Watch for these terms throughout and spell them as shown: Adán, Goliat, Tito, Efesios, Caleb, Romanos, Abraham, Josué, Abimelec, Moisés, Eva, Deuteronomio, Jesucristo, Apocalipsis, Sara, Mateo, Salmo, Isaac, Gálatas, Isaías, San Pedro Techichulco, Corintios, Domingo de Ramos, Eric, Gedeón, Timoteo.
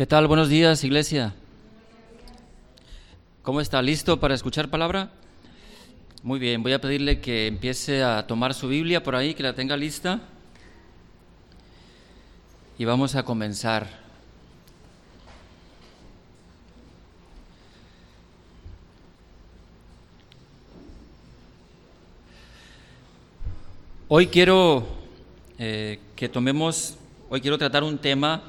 ¿Qué tal? Buenos días, iglesia. ¿Cómo está? ¿Listo para escuchar palabra? Muy bien, voy a pedirle que empiece a tomar su Biblia por ahí, que la tenga lista. Y vamos a comenzar. Hoy quiero tratar un tema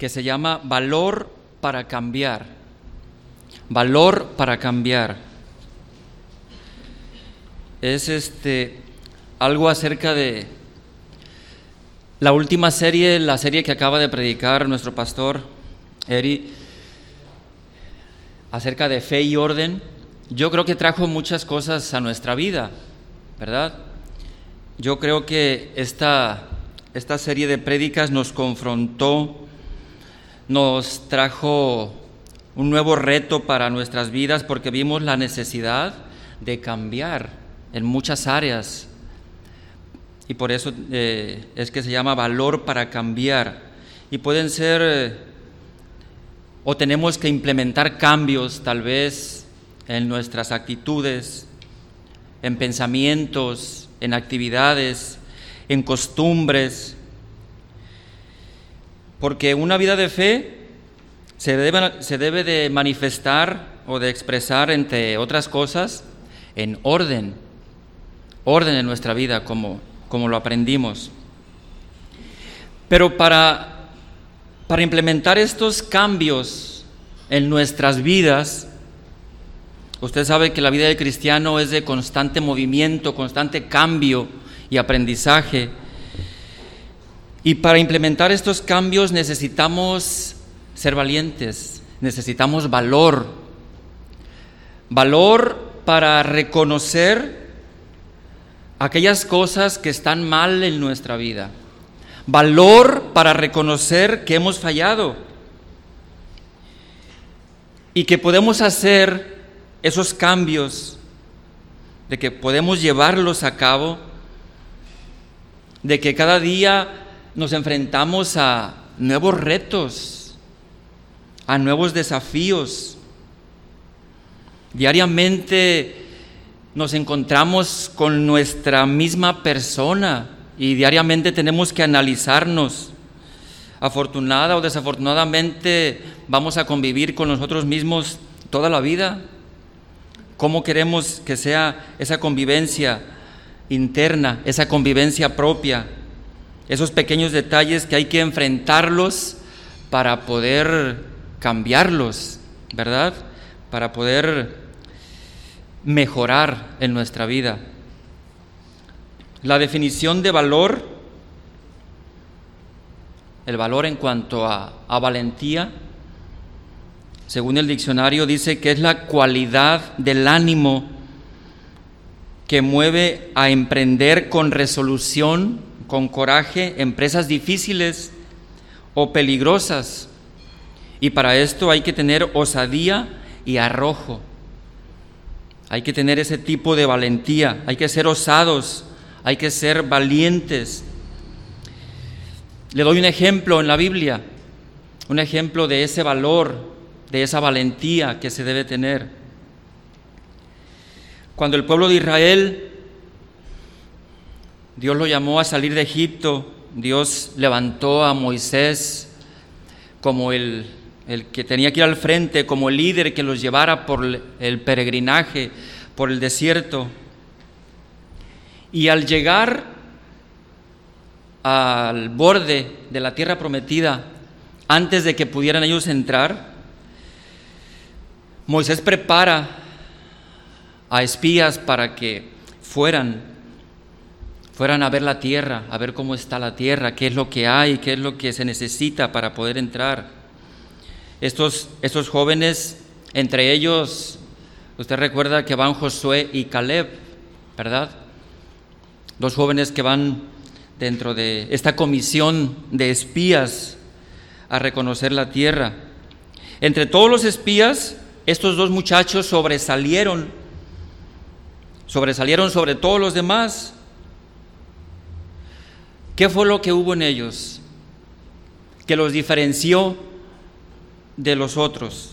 que se llama valor para cambiar. Valor para cambiar. Es algo acerca de la última serie, la serie que acaba de predicar nuestro pastor Eric, acerca de fe y orden. Yo creo que trajo muchas cosas a nuestra vida, ¿verdad? Yo creo que esta serie de prédicas nos confrontó, nos trajo un nuevo reto para nuestras vidas, porque vimos la necesidad de cambiar en muchas áreas, y por eso es que se llama valor para cambiar. Y pueden ser o tenemos que implementar cambios tal vez en nuestras actitudes, en pensamientos, en actividades, en costumbres. Porque una vida de fe se debe de manifestar o de expresar, entre otras cosas, en orden. Orden en nuestra vida, como lo aprendimos. Pero para implementar estos cambios en nuestras vidas, usted sabe que la vida del cristiano es de constante movimiento, constante cambio y aprendizaje. Y para implementar estos cambios necesitamos ser valientes, necesitamos valor. Valor para reconocer aquellas cosas que están mal en nuestra vida. Valor para reconocer que hemos fallado y que podemos hacer esos cambios, de que podemos llevarlos a cabo, de que cada día nos enfrentamos a nuevos retos, a nuevos desafíos. Diariamente nos encontramos con nuestra misma persona y diariamente tenemos que analizarnos. Afortunada o desafortunadamente vamos a convivir con nosotros mismos toda la vida. ¿Cómo queremos que sea esa convivencia interna, esa convivencia propia? Esos pequeños detalles que hay que enfrentarlos para poder cambiarlos, ¿verdad? Para poder mejorar en nuestra vida. La definición de valor, el valor en cuanto a valentía, según el diccionario, dice que es la cualidad del ánimo que mueve a emprender con resolución, con coraje, empresas difíciles o peligrosas. Y para esto hay que tener osadía y arrojo. Hay que tener ese tipo de valentía, hay que ser osados, hay que ser valientes. Le doy un ejemplo en la Biblia, un ejemplo de ese valor, de esa valentía que se debe tener. Cuando el pueblo de Israel, Dios lo llamó a salir de Egipto, Dios levantó a Moisés como el que tenía que ir al frente, como el líder que los llevara por el peregrinaje, por el desierto. Y al llegar al borde de la tierra prometida, antes de que pudieran ellos entrar, Moisés prepara a espías para que fueran a ver la tierra, a ver cómo está la tierra, qué es lo que hay, qué es lo que se necesita para poder entrar. Estos jóvenes, entre ellos, usted recuerda que van Josué y Caleb, ¿verdad? Dos jóvenes que van dentro de esta comisión de espías a reconocer la tierra. Entre todos los espías, estos dos muchachos sobresalieron sobre todos los demás. ¿Qué fue lo que hubo en ellos que los diferenció de los otros.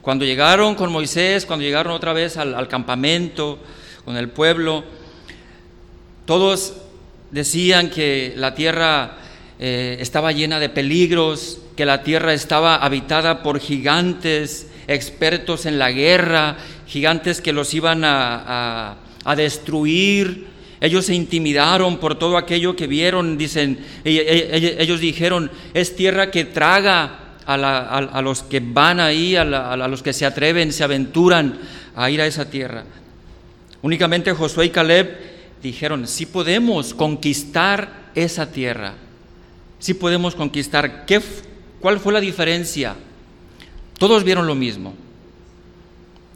Cuando llegaron con Moisés, cuando llegaron otra vez al campamento, con el pueblo, todos decían que la tierra estaba llena de peligros, que la tierra estaba habitada por gigantes, expertos en la guerra, gigantes que los iban a destruir. Ellos se intimidaron por todo aquello que vieron, dicen, ellos dijeron, es tierra que traga a los que van ahí, a los que se atreven, se aventuran a ir a esa tierra. Únicamente Josué y Caleb dijeron, sí podemos conquistar esa tierra, sí podemos conquistar. ¿Cuál fue la diferencia? Todos vieron lo mismo,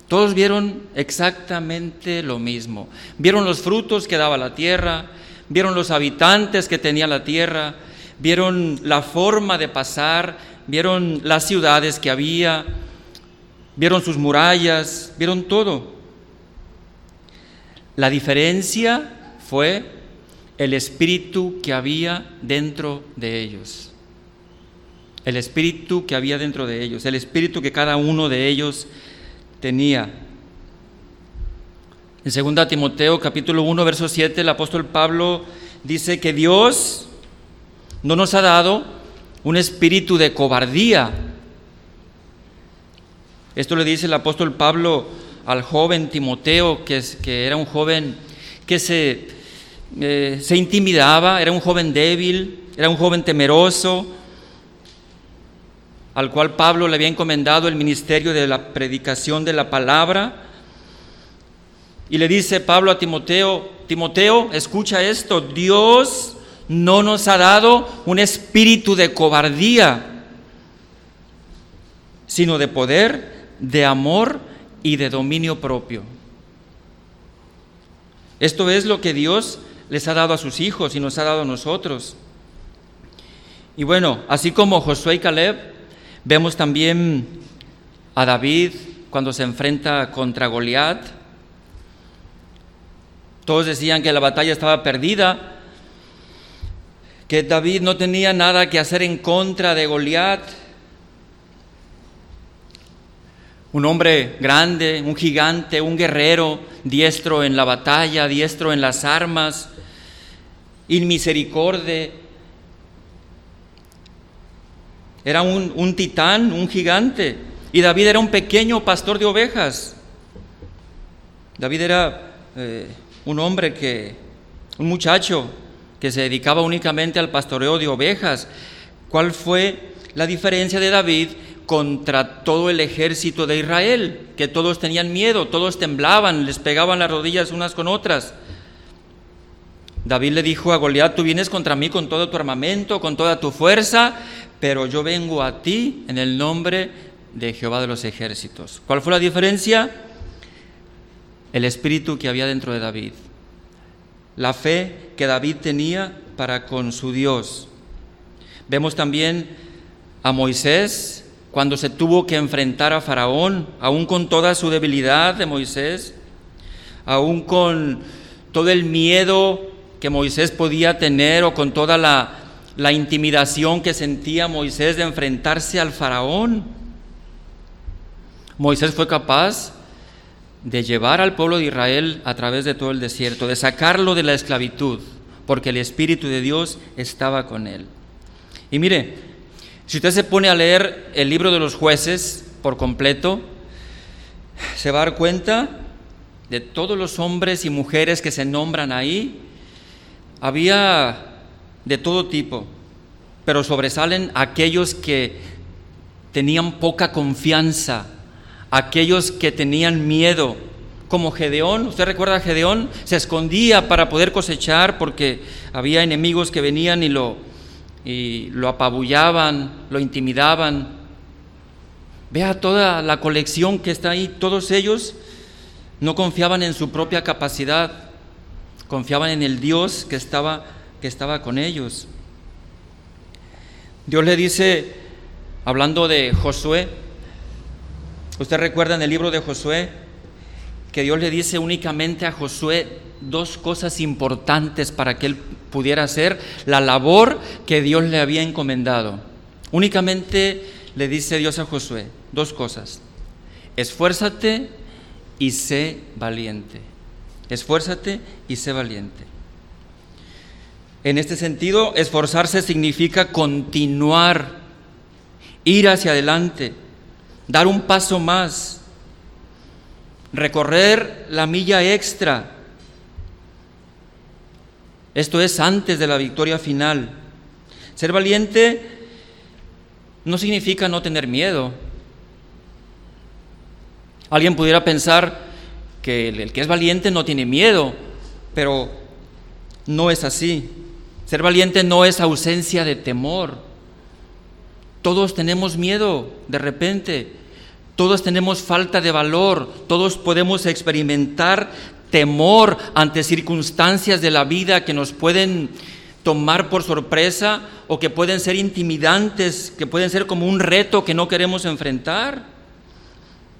todos vieron exactamente lo mismo. Vieron los frutos que daba la tierra, vieron los habitantes que tenía la tierra, vieron la forma de pasar, vieron las ciudades que había, vieron sus murallas, vieron todo. La diferencia fue el espíritu que había dentro de ellos. El espíritu que había dentro de ellos, el espíritu que cada uno de ellos tenía. En 2 Timoteo capítulo 1, verso 7, el apóstol Pablo dice que Dios no nos ha dado un espíritu de cobardía. Esto le dice el apóstol Pablo al joven Timoteo, que era un joven que se intimidaba, era un joven débil, era un joven temeroso, al cual Pablo le había encomendado el ministerio de la predicación de la palabra. Y le dice Pablo a Timoteo, Timoteo, escucha esto, Dios no nos ha dado un espíritu de cobardía, sino de poder, de amor y de dominio propio. Esto es lo que Dios les ha dado a sus hijos y nos ha dado a nosotros. Y bueno, así como Josué y Caleb, vemos también a David cuando se enfrenta contra Goliat. Todos decían que la batalla estaba perdida, que David no tenía nada que hacer en contra de Goliat, un hombre grande, un gigante, un guerrero, diestro en la batalla, diestro en las armas, inmisericorde. Era un titán, un gigante, y David era un pequeño pastor de ovejas. David era un muchacho que se dedicaba únicamente al pastoreo de ovejas. ¿Cuál fue la diferencia de David contra todo el ejército de Israel? Que todos tenían miedo, todos temblaban, les pegaban las rodillas unas con otras. David le dijo a Goliat, tú vienes contra mí con todo tu armamento, con toda tu fuerza, pero yo vengo a ti en el nombre de Jehová de los ejércitos. ¿Cuál fue la diferencia? El espíritu que había dentro de David, la fe que David tenía para con su Dios. Vemos también a Moisés cuando se tuvo que enfrentar a Faraón, aún con toda su debilidad de Moisés, aún con todo el miedo que Moisés podía tener o con toda la intimidación que sentía Moisés de enfrentarse al Faraón. Moisés fue capaz de llevar al pueblo de Israel a través de todo el desierto, de sacarlo de la esclavitud, porque el Espíritu de Dios estaba con él. Y mire, si usted se pone a leer el libro de los Jueces por completo, se va a dar cuenta de todos los hombres y mujeres que se nombran ahí. Había de todo tipo, pero sobresalen aquellos que tenían poca confianza, aquellos que tenían miedo, como Gedeón. ¿Usted recuerda a Gedeón? Se escondía para poder cosechar porque había enemigos que venían y lo apabullaban, lo intimidaban. Vea toda la colección que está ahí. Todos ellos no confiaban en su propia capacidad, confiaban en el Dios que estaba con ellos. Dios le dice, hablando de Josué, usted recuerda en el libro de Josué que Dios le dice únicamente a Josué dos cosas importantes para que él pudiera hacer la labor que Dios le había encomendado. Únicamente le dice Dios a Josué dos cosas: esfuérzate y sé valiente. Esfuérzate y sé valiente. En este sentido, esforzarse significa continuar, ir hacia adelante, dar un paso más, recorrer la milla extra. Esto es antes de la victoria final. Ser valiente no significa no tener miedo. Alguien pudiera pensar que el que es valiente no tiene miedo, pero no es así. Ser valiente no es ausencia de temor. Todos tenemos miedo de repente, todos tenemos falta de valor, todos podemos experimentar temor ante circunstancias de la vida que nos pueden tomar por sorpresa o que pueden ser intimidantes, que pueden ser como un reto que no queremos enfrentar.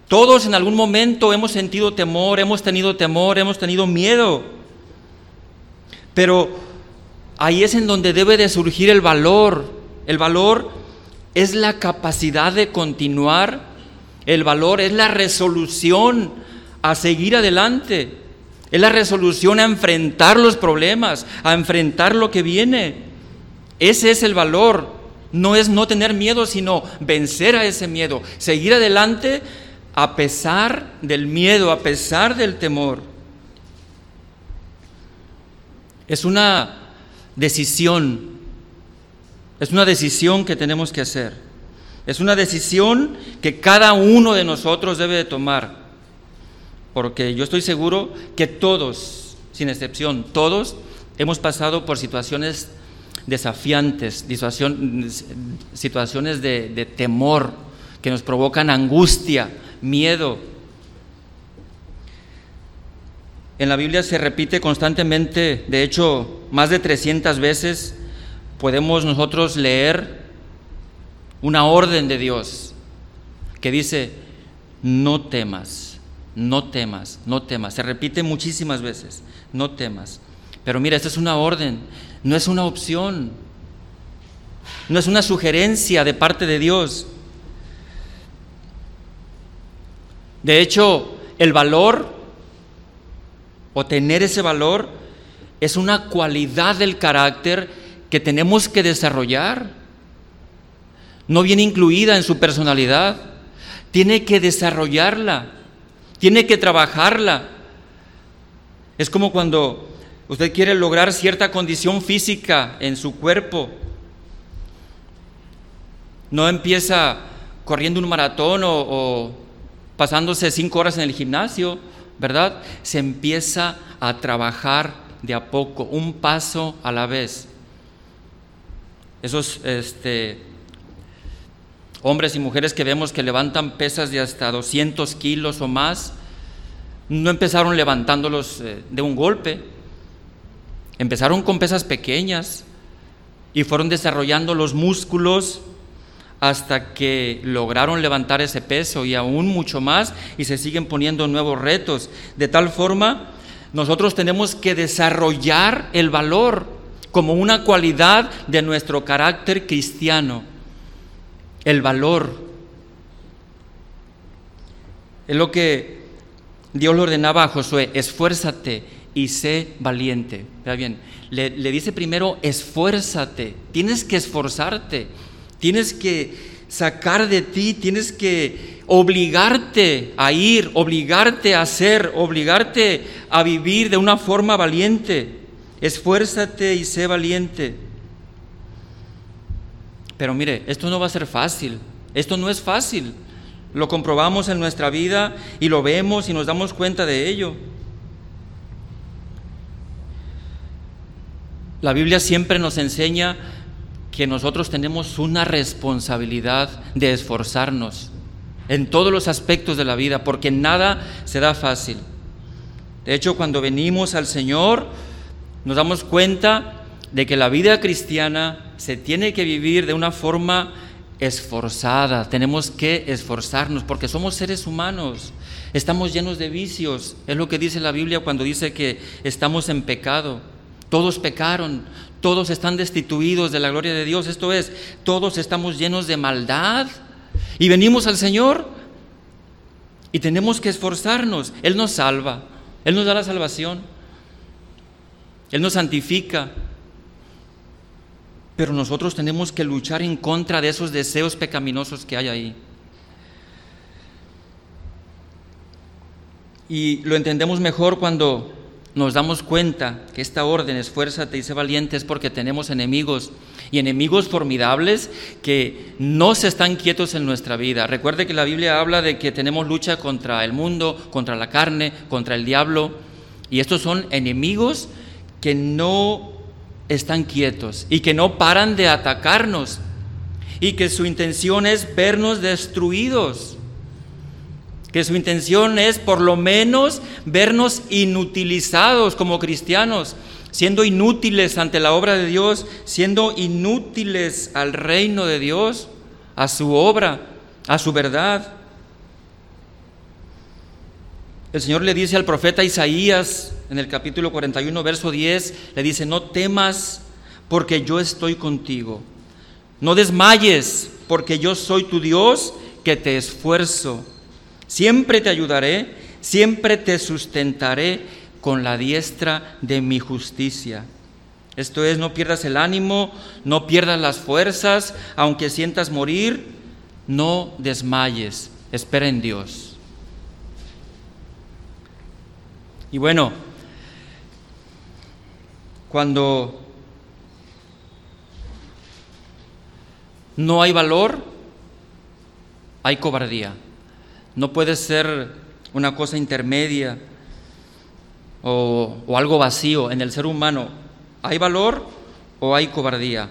Todos en algún momento hemos sentido temor, hemos tenido miedo. Pero ahí es en donde debe de surgir el valor. El valor es la capacidad de continuar. El valor es la resolución a seguir adelante. Es la resolución a enfrentar los problemas, a enfrentar lo que viene. Ese es el valor. No es no tener miedo, sino vencer a ese miedo. Seguir adelante a pesar del miedo, a pesar del temor. Es una decisión. Es una decisión que tenemos que hacer. Es una decisión que cada uno de nosotros debe de tomar. Porque yo estoy seguro que todos, sin excepción, todos hemos pasado por situaciones desafiantes, situaciones de temor, que nos provocan angustia, miedo. En la Biblia se repite constantemente, de hecho, más de 300 veces podemos nosotros leer una orden de Dios que dice: no temas, no temas, no temas. Se repite muchísimas veces: no temas. Pero mira, esta es una orden, no es una opción, no es una sugerencia de parte de Dios. De hecho, el valor, o tener ese valor, es una cualidad del carácter que tenemos que desarrollar. No viene incluida en su personalidad. Tiene que desarrollarla, tiene que trabajarla. Es como cuando usted quiere lograr cierta condición física en su cuerpo. No empieza corriendo un maratón o pasándose 5 horas en el gimnasio, ¿verdad? Se empieza a trabajar de a poco, un paso a la vez. Esos hombres y mujeres que vemos que levantan pesas de hasta 200 kilos o más, no empezaron levantándolos de un golpe. Empezaron con pesas pequeñas y fueron desarrollando los músculos hasta que lograron levantar ese peso y aún mucho más, y se siguen poniendo nuevos retos. De tal forma, nosotros tenemos que desarrollar el valor como una cualidad de nuestro carácter cristiano. El valor es lo que Dios le ordenaba a Josué: esfuérzate y sé valiente. Está bien, le dice primero: esfuérzate, tienes que esforzarte. Tienes que sacar de ti, tienes que obligarte a ir, obligarte a hacer, obligarte a vivir de una forma valiente. Esfuérzate y sé valiente. Pero mire, esto no va a ser fácil, esto no es fácil. Lo comprobamos en nuestra vida y lo vemos y nos damos cuenta de ello. La Biblia siempre nos enseña que nosotros tenemos una responsabilidad de esforzarnos en todos los aspectos de la vida, porque nada será fácil. De hecho, cuando venimos al Señor, nos damos cuenta de que la vida cristiana se tiene que vivir de una forma esforzada. Tenemos que esforzarnos porque somos seres humanos, estamos llenos de vicios. Es lo que dice la Biblia cuando dice que estamos en pecado. Todos pecaron, todos están destituidos de la gloria de Dios. Esto es, todos estamos llenos de maldad, Y venimos al Señor y tenemos que esforzarnos. Él nos salva, Él nos da la salvación, Él nos santifica. Pero nosotros tenemos que luchar en contra de esos deseos pecaminosos que hay ahí. Y lo entendemos mejor cuando nos damos cuenta que esta orden, esfuérzate y sé valiente, es porque tenemos enemigos, y enemigos formidables que no se están quietos en nuestra vida. Recuerde que la Biblia habla de que tenemos lucha contra el mundo, contra la carne, contra el diablo, y estos son enemigos que no están quietos y que no paran de atacarnos, y que su intención es vernos destruidos, que su intención es por lo menos vernos inutilizados como cristianos, siendo inútiles ante la obra de Dios, siendo inútiles al reino de Dios, a su obra, a su verdad. El Señor le dice al profeta Isaías en el capítulo 41, verso 10, le dice: no temas porque yo estoy contigo, no desmayes porque yo soy tu Dios que te esfuerzo. Siempre te ayudaré, siempre te sustentaré con la diestra de mi justicia. Esto es, no pierdas el ánimo, no pierdas las fuerzas, aunque sientas morir, no desmayes, espera en Dios. Y bueno, cuando no hay valor, hay cobardía. No puede ser una cosa intermedia o algo vacío en el ser humano. ¿Hay valor o hay cobardía?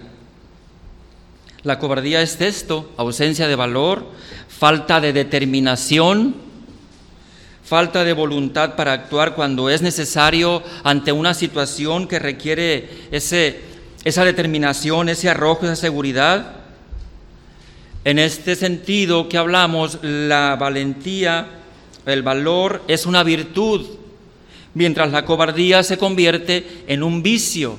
La cobardía es esto: ausencia de valor, falta de determinación, falta de voluntad para actuar cuando es necesario ante una situación que requiere esa determinación, ese arrojo, esa seguridad. En este sentido que hablamos, la valentía, el valor, es una virtud, mientras la cobardía se convierte en un vicio.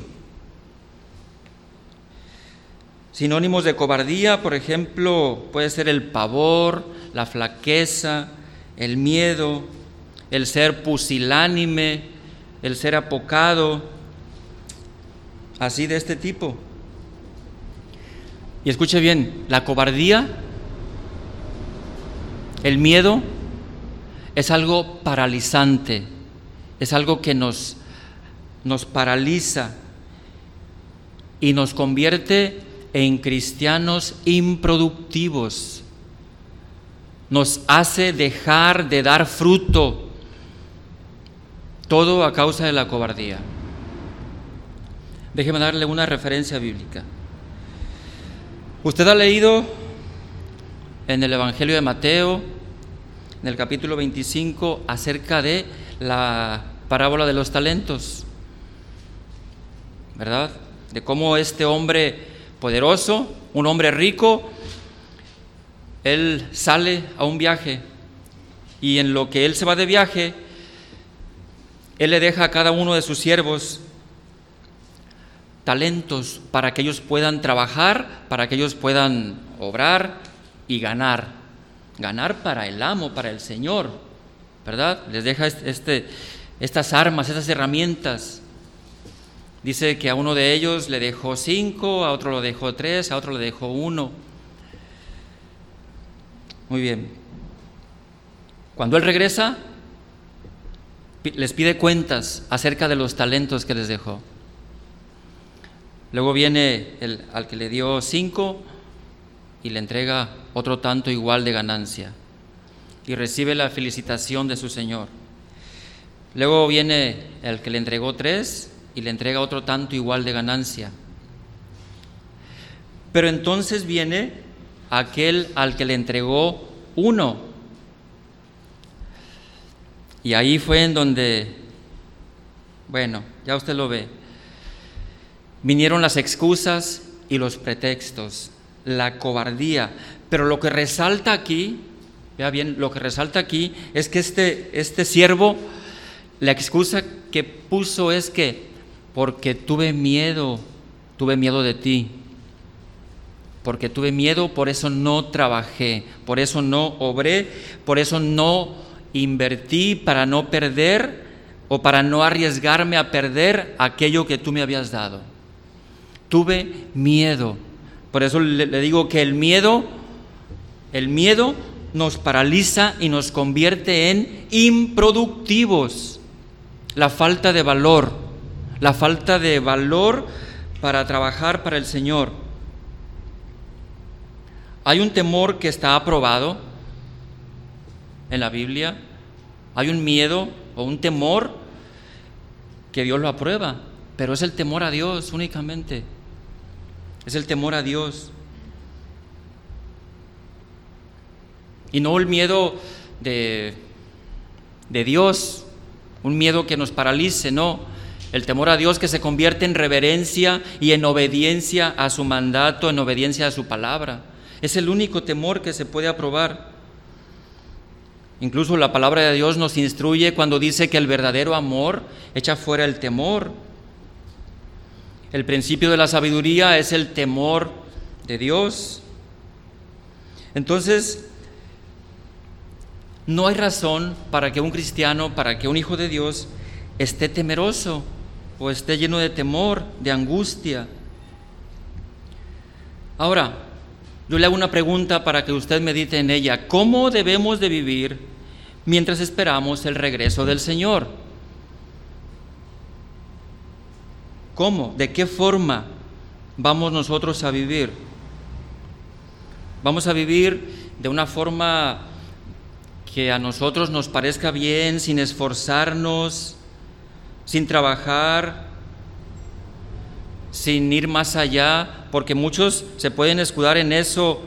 Sinónimos de cobardía, por ejemplo, puede ser el pavor, la flaqueza, el miedo, el ser pusilánime, el ser apocado, así de este tipo. Y escuche bien, la cobardía, el miedo, es algo paralizante, es algo que nos paraliza y nos convierte en cristianos improductivos. Nos hace dejar de dar fruto, todo a causa de la cobardía. Déjeme darle una referencia bíblica. Usted ha leído en el Evangelio de Mateo, en el capítulo 25, acerca de la parábola de los talentos, ¿verdad? De cómo este hombre poderoso, un hombre rico, él sale a un viaje, y en lo que él se va de viaje, él le deja a cada uno de sus siervos talentos para que ellos puedan trabajar, para que ellos puedan obrar y ganar para el amo, para el Señor, ¿verdad? Les deja estas armas, estas herramientas. Dice que a uno de ellos le dejó 5, a otro lo dejó 3, a otro le dejó 1. Muy bien. Cuando él regresa, les pide cuentas acerca de los talentos que les dejó. Luego viene al que le dio 5 y le entrega otro tanto igual de ganancia, y recibe la felicitación de su señor. Luego viene el que le entregó 3 y le entrega otro tanto igual de ganancia. Pero entonces viene aquel al que le entregó 1. Y ahí fue en donde, bueno, ya usted lo ve. Vinieron las excusas y los pretextos, la cobardía. Pero lo que resalta aquí, vea bien, lo que resalta aquí es que este siervo, la excusa que puso es que porque tuve miedo de ti. porque tuve miedo, por eso no trabajé, por eso no obré, por eso no invertí, para no perder o para no arriesgarme a perder aquello que tú me habías dado. Tuve miedo. Por eso le digo que el miedo nos paraliza y nos convierte en improductivos. La falta de valor para trabajar para el Señor. Hay un temor que está aprobado en la Biblia. Hay un miedo o un temor que Dios lo aprueba, pero es el temor a Dios únicamente. Es el temor a Dios. Y no el miedo de Dios, un miedo que nos paralice, no. El temor a Dios que se convierte en reverencia y en obediencia a su mandato, en obediencia a su palabra. Es el único temor que se puede aprobar. Incluso la palabra de Dios nos instruye cuando dice que el verdadero amor echa fuera el temor. El principio de la sabiduría es el temor de Dios. Entonces, no hay razón para que un cristiano, para que un hijo de Dios esté temeroso o esté lleno de temor, de angustia. Ahora, yo le hago una pregunta para que usted medite en ella. ¿Cómo debemos de vivir mientras esperamos el regreso del Señor? ¿Cómo? ¿De qué forma vamos nosotros a vivir? ¿Vamos a vivir de una forma que a nosotros nos parezca bien, sin esforzarnos, sin trabajar, sin ir más allá? Porque muchos se pueden escudar en eso,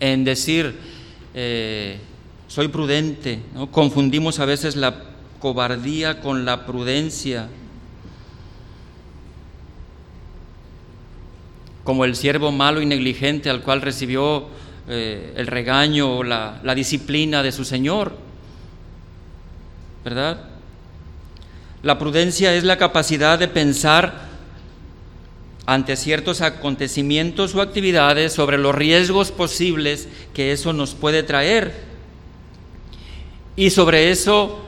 en decir, soy prudente, ¿no? Confundimos a veces la cobardía con la prudencia. Como el siervo malo y negligente al cual recibió el regaño, la disciplina de su Señor, ¿verdad? La prudencia es la capacidad de pensar ante ciertos acontecimientos o actividades sobre los riesgos posibles que eso nos puede traer y sobre eso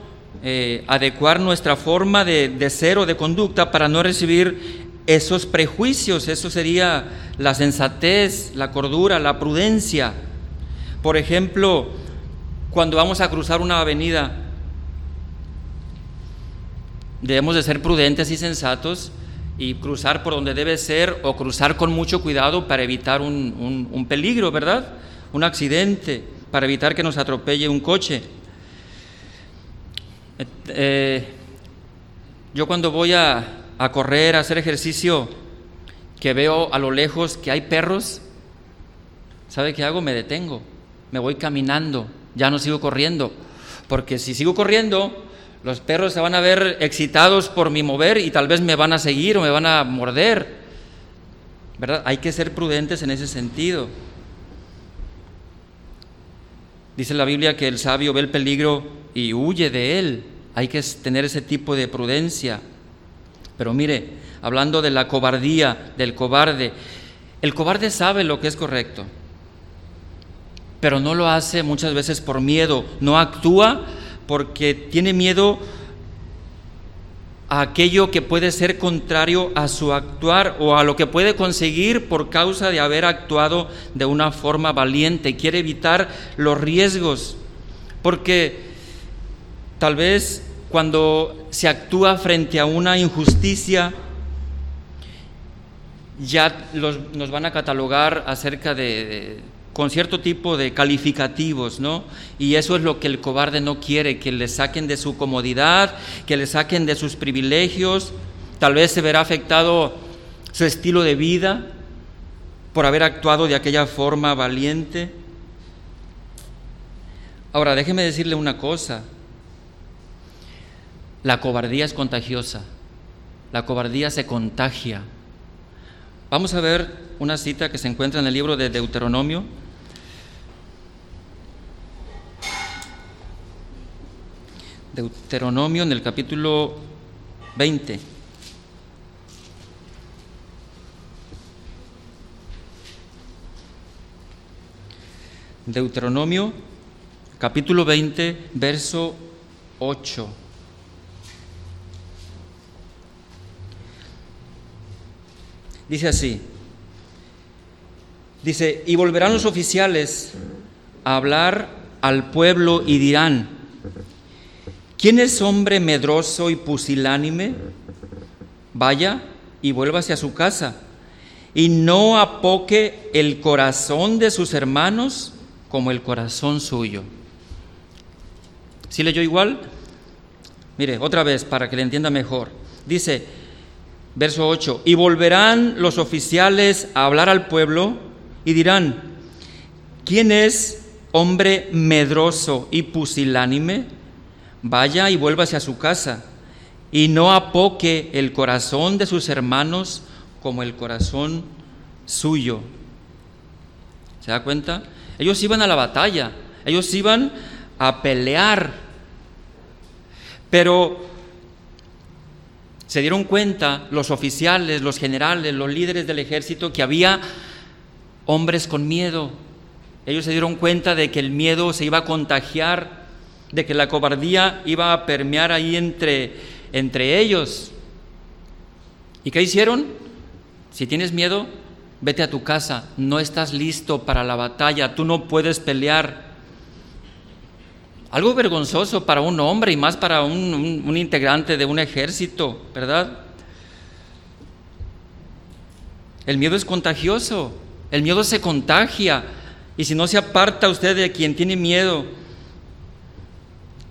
adecuar nuestra forma de ser o de conducta para no recibir esos prejuicios. Eso sería la sensatez, la cordura, la prudencia. Por ejemplo, cuando vamos a cruzar una avenida, debemos de ser prudentes y sensatos y cruzar por donde debe ser o cruzar con mucho cuidado para evitar un peligro, ¿verdad? Un accidente, para evitar que nos atropelle un coche. Yo cuando voy a correr, a hacer ejercicio, que veo a lo lejos que hay perros, ¿sabe qué hago? Me detengo, me voy caminando, ya no sigo corriendo, porque si sigo corriendo, los perros se van a ver excitados por mi mover y tal vez me van a seguir o me van a morder, ¿verdad? Hay que ser prudentes en ese sentido. Dice la Biblia que el sabio ve el peligro y huye de él. Hay que tener ese tipo de prudencia. Pero mire, hablando de la cobardía, del cobarde, el cobarde sabe lo que es correcto, pero no lo hace muchas veces por miedo, no actúa porque tiene miedo a aquello que puede ser contrario a su actuar o a lo que puede conseguir por causa de haber actuado de una forma valiente. Quiere evitar los riesgos, porque tal vez cuando se actúa frente a una injusticia, ya nos van a catalogar acerca con cierto tipo de calificativos, ¿no? Y eso es lo que el cobarde no quiere, que le saquen de su comodidad, que le saquen de sus privilegios. Tal vez se verá afectado su estilo de vida por haber actuado de aquella forma valiente. Ahora, déjeme decirle una cosa. La cobardía es contagiosa, la cobardía se contagia. Vamos a ver una cita que se encuentra en el libro de Deuteronomio. Deuteronomio en el capítulo 20. Deuteronomio, capítulo 20, verso 8. Dice así, dice: y volverán los oficiales a hablar al pueblo y dirán: ¿quién es hombre medroso y pusilánime? Vaya y vuélvase a su casa, y no apoque el corazón de sus hermanos como el corazón suyo. ¿Sí leyó igual? Mire, otra vez, para que le entienda mejor. Dice, verso 8, y volverán los oficiales a hablar al pueblo y dirán: ¿quién es hombre medroso y pusilánime? Vaya y vuélvase a su casa, y no apoque el corazón de sus hermanos como el corazón suyo. ¿Se da cuenta? Ellos iban a la batalla, ellos iban a pelear, pero se dieron cuenta los oficiales, los generales, los líderes del ejército, que había hombres con miedo. Ellos se dieron cuenta de que el miedo se iba a contagiar, de que la cobardía iba a permear ahí entre ellos. ¿Y qué hicieron? Si tienes miedo, vete a tu casa, no estás listo para la batalla, tú no puedes pelear. Algo vergonzoso para un hombre y más para un integrante de un ejército, ¿verdad? El miedo es contagioso, el miedo se contagia, y si no se aparta usted de quien tiene miedo,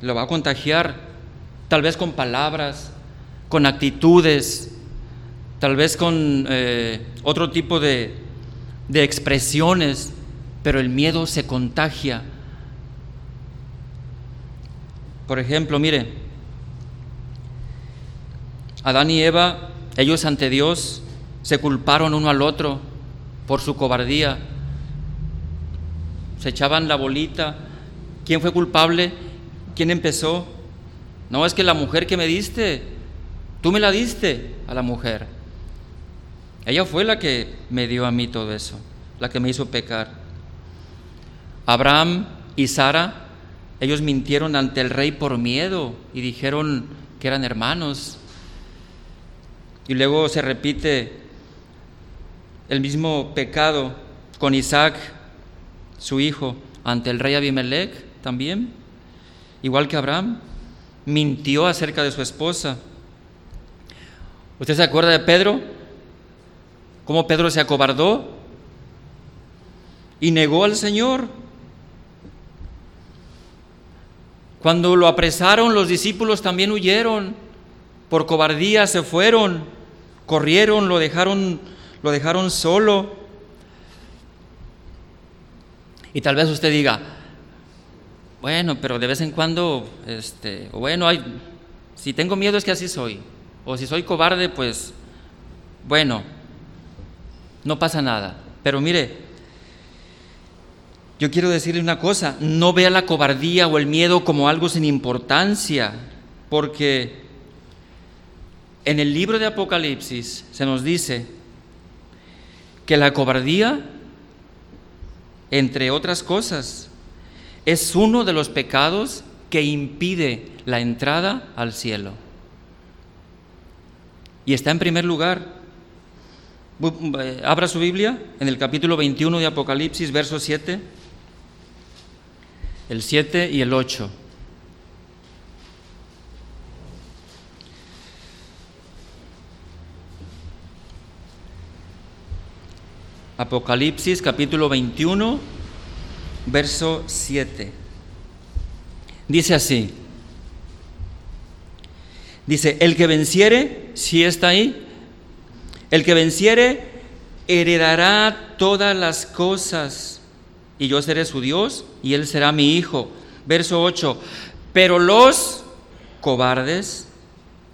lo va a contagiar, tal vez con palabras, con actitudes, tal vez con otro tipo de expresiones, pero el miedo se contagia. Por ejemplo, mire, Adán y Eva, ellos ante Dios se culparon uno al otro por su cobardía. Se echaban la bolita. ¿Quién fue culpable? ¿Quién empezó? No, es que la mujer que me diste, tú me la diste a la mujer. Ella fue la que me dio a mí todo eso, la que me hizo pecar. Abraham y Sara, ellos mintieron ante el rey por miedo y dijeron que eran hermanos. Y luego se repite el mismo pecado con Isaac, su hijo, ante el rey Abimelec también, igual que Abraham, mintió acerca de su esposa. ¿Usted se acuerda de Pedro? ¿Cómo Pedro se acobardó y negó al Señor? Cuando lo apresaron, los discípulos también huyeron. Por cobardía se fueron, corrieron, lo dejaron solo. Y tal vez usted diga: bueno, pero de vez en cuando, si tengo miedo es que así soy, o si soy cobarde, pues bueno, no pasa nada. Pero mire, yo quiero decirle una cosa: no vea la cobardía o el miedo como algo sin importancia, porque en el libro de Apocalipsis se nos dice que la cobardía, entre otras cosas, es uno de los pecados que impide la entrada al cielo. Y está en primer lugar. Abra su Biblia en el capítulo 21 de Apocalipsis, verso 7, el 7 y el 8. Apocalipsis, capítulo 21, verso 7. Dice así. Dice: el que venciere, si está ahí, el que venciere heredará todas las cosas, y yo seré su Dios, y él será mi hijo. Verso 8. Pero los cobardes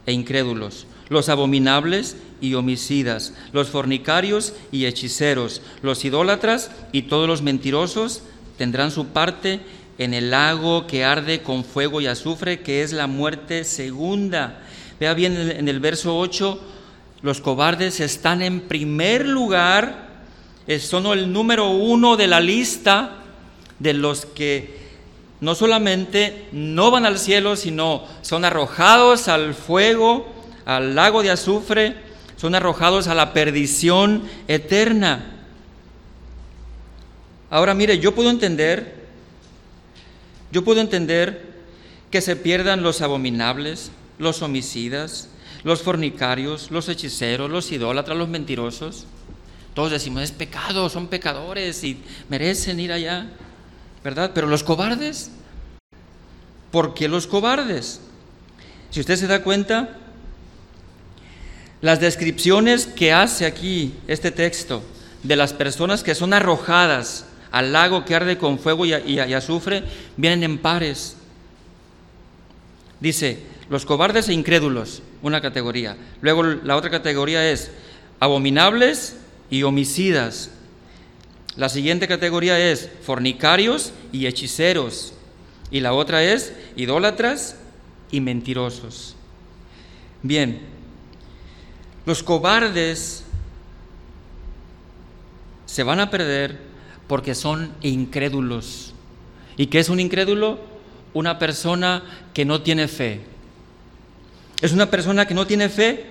e incrédulos, los abominables y homicidas, los fornicarios y hechiceros, los idólatras y todos los mentirosos tendrán su parte en el lago que arde con fuego y azufre, que es la muerte segunda. Vea bien en el verso 8, los cobardes están en primer lugar, son el número 1 de la lista de los que no solamente no van al cielo, sino son arrojados al fuego, al lago de azufre, son arrojados a la perdición eterna. Ahora mire, yo puedo entender que se pierdan los abominables, los homicidas, los fornicarios, los hechiceros, los idólatras, los mentirosos. Todos decimos, es pecado, son pecadores y merecen ir allá, ¿verdad? Pero los cobardes, ¿por qué los cobardes? Si usted se da cuenta, las descripciones que hace aquí este texto de las personas que son arrojadas al lago que arde con fuego y azufre, vienen en pares. Dice, los cobardes e incrédulos, una categoría. Luego la otra categoría es abominables y homicidas. La siguiente categoría es fornicarios y hechiceros. Y la otra es idólatras y mentirosos. Bien, los cobardes se van a perder porque son incrédulos. ¿Y qué es un incrédulo? Una persona que no tiene fe. Es una persona que no tiene fe.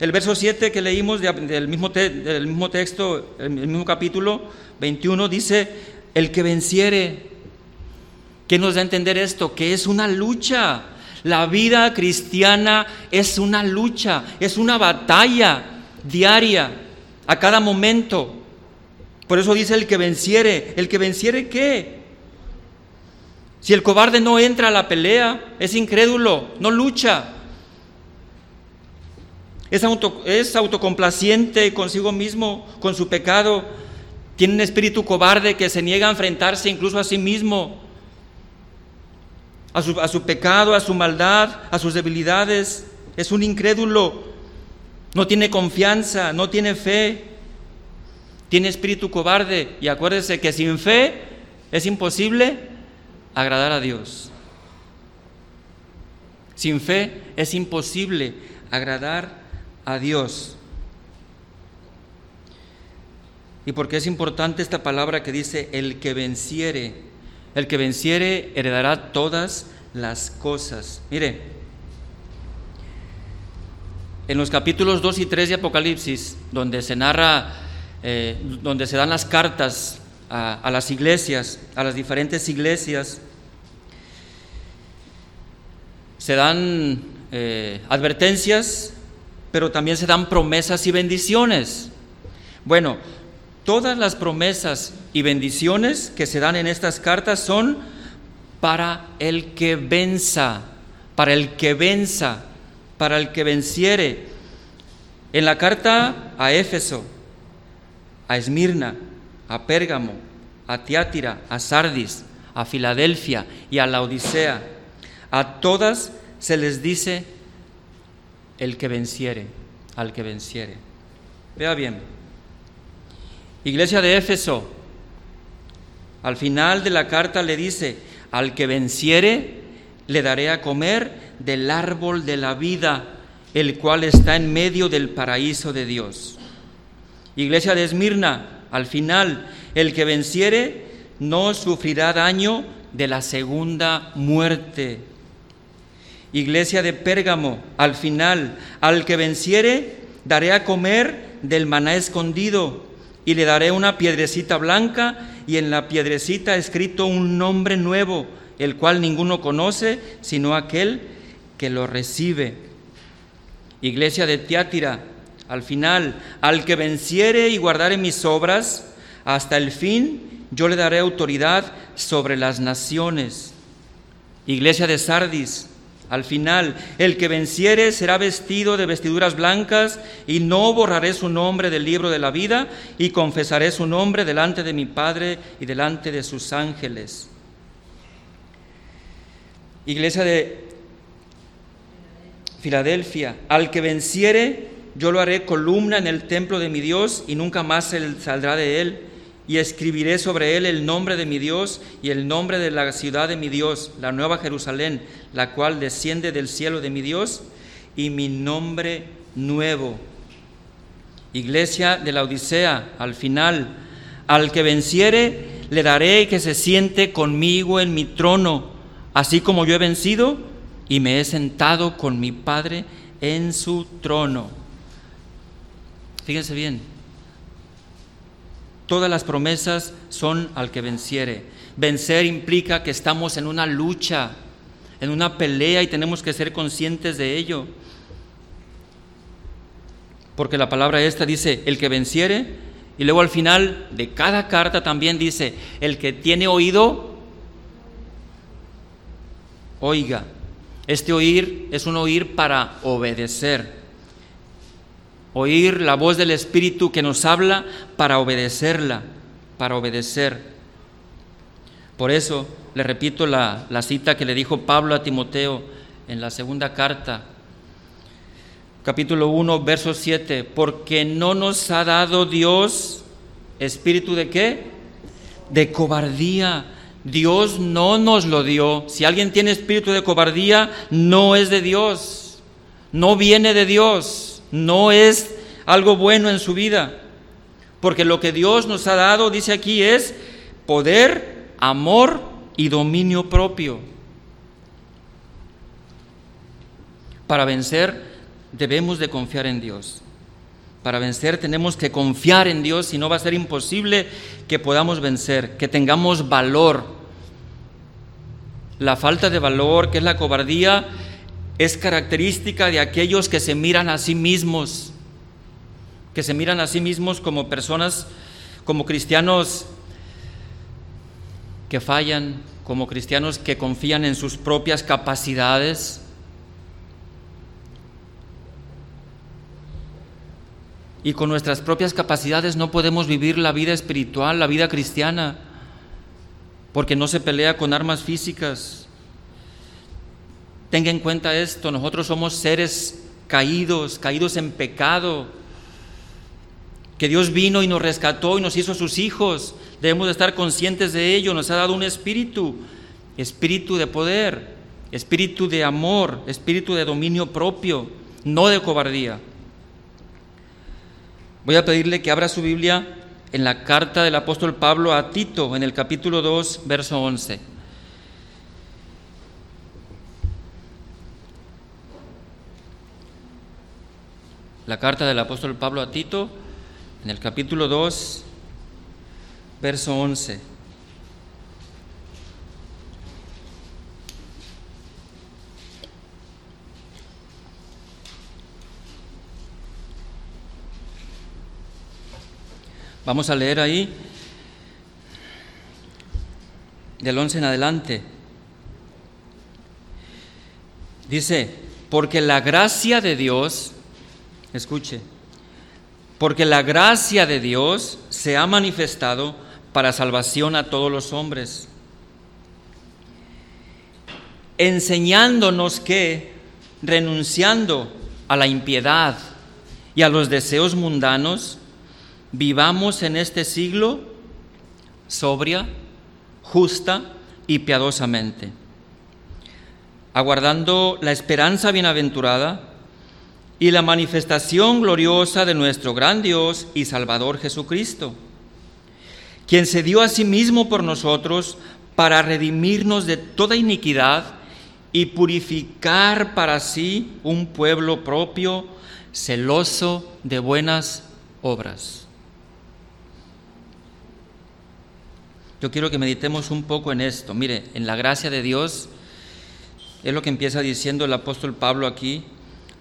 El verso 7 que leímos del mismo texto, el mismo capítulo 21, dice, el que venciere. ¿Qué nos da a entender esto? Que es una lucha. La vida cristiana es una lucha, es una batalla diaria, a cada momento. Por eso dice el que venciere. ¿El que venciere qué? Si el cobarde no entra a la pelea, es incrédulo, no lucha. Es autocomplaciente consigo mismo, con su pecado. Tiene un espíritu cobarde que se niega a enfrentarse incluso a sí mismo, a su pecado, a su maldad, a sus debilidades. Es un incrédulo. No tiene confianza, no tiene fe. Tiene espíritu cobarde. Y acuérdese que sin fe es imposible agradar a Dios. Sin fe es imposible agradar a Dios. A Dios. Y porque es importante esta palabra que dice el que venciere heredará todas las cosas. Mire, en los capítulos 2 y 3 de Apocalipsis, donde se narra, donde se dan las cartas a las iglesias, a las diferentes iglesias, se dan advertencias, pero también se dan promesas y bendiciones. Bueno, todas las promesas y bendiciones que se dan en estas cartas son para el que venza, para el que venza, para el que venciere. En la carta a Éfeso, a Esmirna, a Pérgamo, a Tiátira, a Sardis, a Filadelfia y a Laodicea, a todas se les dice el que venciere, al que venciere. Vea bien, iglesia de Éfeso, al final de la carta le dice, al que venciere le daré a comer del árbol de la vida, el cual está en medio del paraíso de Dios. Iglesia de Esmirna, al final, el que venciere no sufrirá daño de la segunda muerte. Iglesia de Pérgamo, al final, al que venciere, daré a comer del maná escondido y le daré una piedrecita blanca y en la piedrecita escrito un nombre nuevo, el cual ninguno conoce, sino aquel que lo recibe. Iglesia de Tiátira, al final, al que venciere y guardare mis obras, hasta el fin yo le daré autoridad sobre las naciones. Iglesia de Sardis, al final, el que venciere será vestido de vestiduras blancas y no borraré su nombre del libro de la vida y confesaré su nombre delante de mi Padre y delante de sus ángeles. Iglesia de Filadelfia, al que venciere yo lo haré columna en el templo de mi Dios y nunca más se saldrá de él, y escribiré sobre él el nombre de mi Dios y el nombre de la ciudad de mi Dios, la nueva Jerusalén, la cual desciende del cielo de mi Dios, y mi nombre nuevo. Iglesia de la Odisea, al final, Al que venciere, le daré que se siente conmigo en mi trono, así como yo he vencido y me he sentado con mi Padre en su trono. Fíjense bien, todas las promesas son al que venciere. Vencer implica que estamos en una lucha, en una pelea, y tenemos que ser conscientes de ello. Porque la palabra esta dice, el que venciere, y luego al final de cada carta también dice, el que tiene oído, oiga. Este oír es un oír para obedecer. Oír la voz del Espíritu que nos habla para obedecerla, para obedecer. Por eso, le repito la cita que le dijo Pablo a Timoteo en la segunda carta, capítulo 1, verso 7, porque no nos ha dado Dios espíritu ¿de qué? De cobardía. Dios no nos lo dio. Si alguien tiene espíritu de cobardía, no es de Dios, no viene de Dios, no es algo bueno en su vida, porque lo que Dios nos ha dado, dice aquí, es poder, amor y dominio propio. Para vencer debemos de confiar en Dios. Para vencer tenemos que confiar en Dios, si no va a ser imposible que podamos vencer, que tengamos valor. La falta de valor, que es la cobardía, es característica de aquellos que se miran a sí mismos, que se miran a sí mismos como personas, como cristianos que fallan, como cristianos que confían en sus propias capacidades. Y con nuestras propias capacidades no podemos vivir la vida espiritual, la vida cristiana, porque no se pelea con armas físicas. Tenga en cuenta esto, nosotros somos seres caídos, caídos en pecado, que Dios vino y nos rescató y nos hizo sus hijos. Debemos de estar conscientes de ello. Nos ha dado un espíritu, espíritu de poder, espíritu de amor, espíritu de dominio propio, no de cobardía. Voy a pedirle que abra su Biblia en la carta del apóstol Pablo a Tito, en el capítulo 2, verso 11. La carta del apóstol Pablo a Tito, en el capítulo 2, verso 11. Vamos a leer ahí, del 11 en adelante. Dice, porque la gracia de Dios, escuche, porque la gracia de Dios se ha manifestado para salvación a todos los hombres, enseñándonos que, renunciando a la impiedad y a los deseos mundanos, vivamos en este siglo sobria, justa y piadosamente, aguardando la esperanza bienaventurada y la manifestación gloriosa de nuestro gran Dios y Salvador Jesucristo, quien se dio a sí mismo por nosotros para redimirnos de toda iniquidad y purificar para sí un pueblo propio, celoso de buenas obras. Yo quiero que meditemos un poco en esto. Mire, en la gracia de Dios, es lo que empieza diciendo el apóstol Pablo aquí.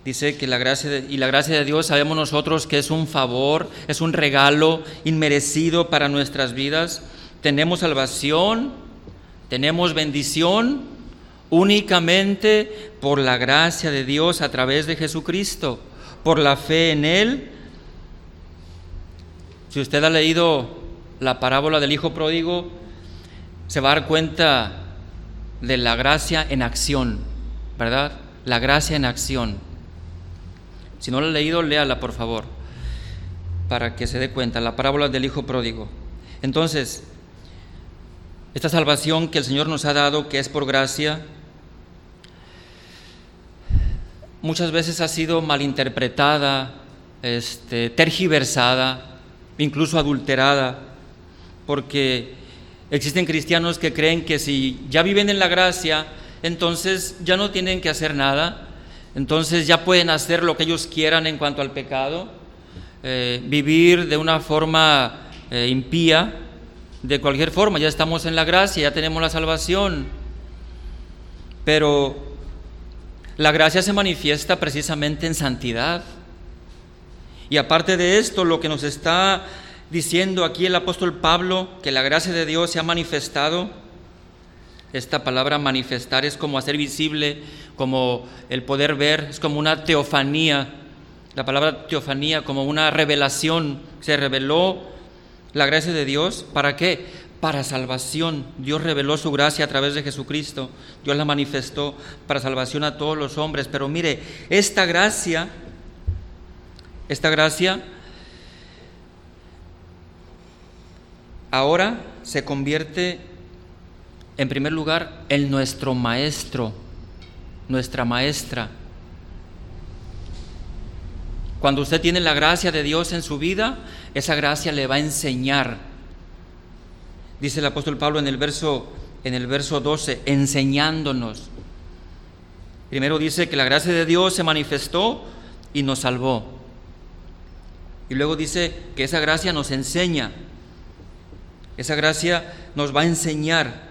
Dice que la gracia de Dios, sabemos nosotros que es un favor, es un regalo inmerecido para nuestras vidas. Tenemos salvación, tenemos bendición únicamente por la gracia de Dios a través de Jesucristo, por la fe en Él. Si usted ha leído la parábola del hijo pródigo, se va a dar cuenta de la gracia en acción, ¿verdad? La gracia en acción. Si no la ha leído, léala por favor, para que se dé cuenta, la parábola del hijo pródigo. Entonces, esta salvación que el Señor nos ha dado, que es por gracia, muchas veces ha sido malinterpretada, tergiversada, incluso adulterada. porque existen cristianos que creen que si ya viven en la gracia, entonces ya no tienen que hacer nada, entonces ya pueden hacer lo que ellos quieran en cuanto al pecado, vivir de una forma impía, de cualquier forma, ya estamos en la gracia, ya tenemos la salvación. Pero la gracia se manifiesta precisamente en santidad. Y aparte de esto, lo que nos está diciendo aquí el apóstol Pablo, que la gracia de Dios se ha manifestado, esta palabra manifestar es como hacer visible, como el poder ver, es como una teofanía, la palabra teofanía, como una revelación, se reveló la gracia de Dios, ¿para qué? Para salvación. Dios reveló su gracia a través de Jesucristo, Dios la manifestó para salvación a todos los hombres. Pero mire, esta gracia ahora se convierte, en primer lugar, en nuestro maestro, nuestra maestra. Cuando usted tiene la gracia de Dios en su vida, esa gracia le va a enseñar. Dice el apóstol Pablo en el verso 12, enseñándonos. Primero dice que la gracia de Dios se manifestó y nos salvó. Y luego dice que esa gracia nos enseña. Esa gracia nos va a enseñar,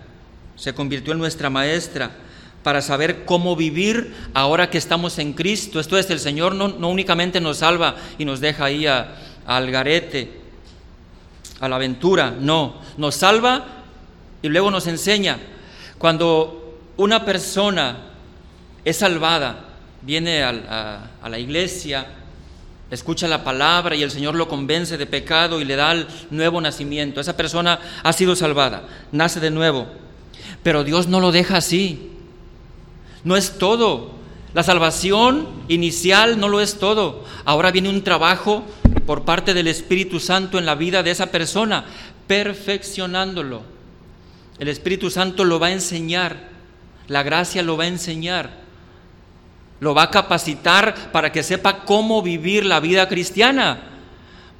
se convirtió en nuestra maestra para saber cómo vivir ahora que estamos en Cristo. Esto es, el Señor no únicamente nos salva y nos deja ahí al garete, a la aventura, no, nos salva y luego nos enseña. Cuando una persona es salvada, viene a la iglesia, escucha la palabra y el Señor lo convence de pecado y le da el nuevo nacimiento. Esa persona ha sido salvada, nace de nuevo. Pero Dios no lo deja así. No es todo. La salvación inicial no lo es todo. Ahora viene un trabajo por parte del Espíritu Santo en la vida de esa persona, perfeccionándolo. El Espíritu Santo lo va a enseñar. La gracia lo va a enseñar. Lo va a capacitar para que sepa cómo vivir la vida cristiana,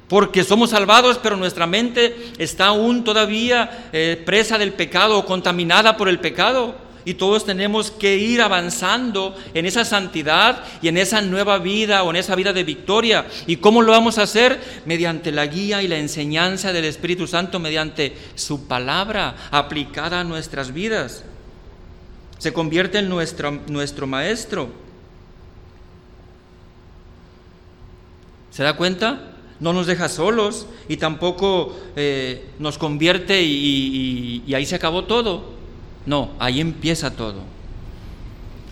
porque somos salvados, pero nuestra mente está aún todavía presa del pecado o contaminada por el pecado, y todos tenemos que ir avanzando en esa santidad y en esa nueva vida o en esa vida de victoria. ¿Y cómo lo vamos a hacer? Mediante la guía y la enseñanza del Espíritu Santo, mediante su palabra aplicada a nuestras vidas. Se convierte en nuestro maestro. ¿Se da cuenta? No nos deja solos y tampoco nos convierte y ahí se acabó todo. No, ahí empieza todo.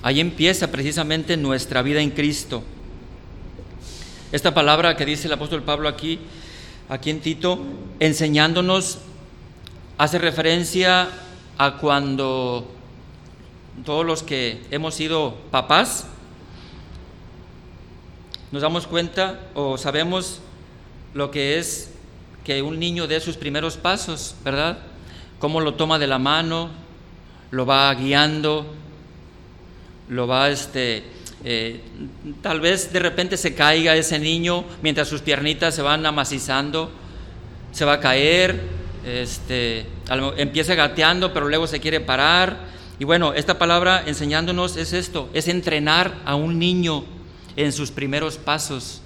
Ahí empieza precisamente nuestra vida en Cristo. Esta palabra que dice el apóstol Pablo aquí en Tito, enseñándonos, hace referencia a cuando todos los que hemos sido papás, nos damos cuenta o sabemos lo que es que un niño dé sus primeros pasos, ¿verdad? Cómo lo toma de la mano, lo va guiando, lo va tal vez de repente se caiga ese niño mientras sus piernitas se van amacizando, se va a caer, empieza gateando pero luego se quiere parar. Y bueno, esta palabra enseñándonos es esto, es entrenar a un niño en sus primeros pasos,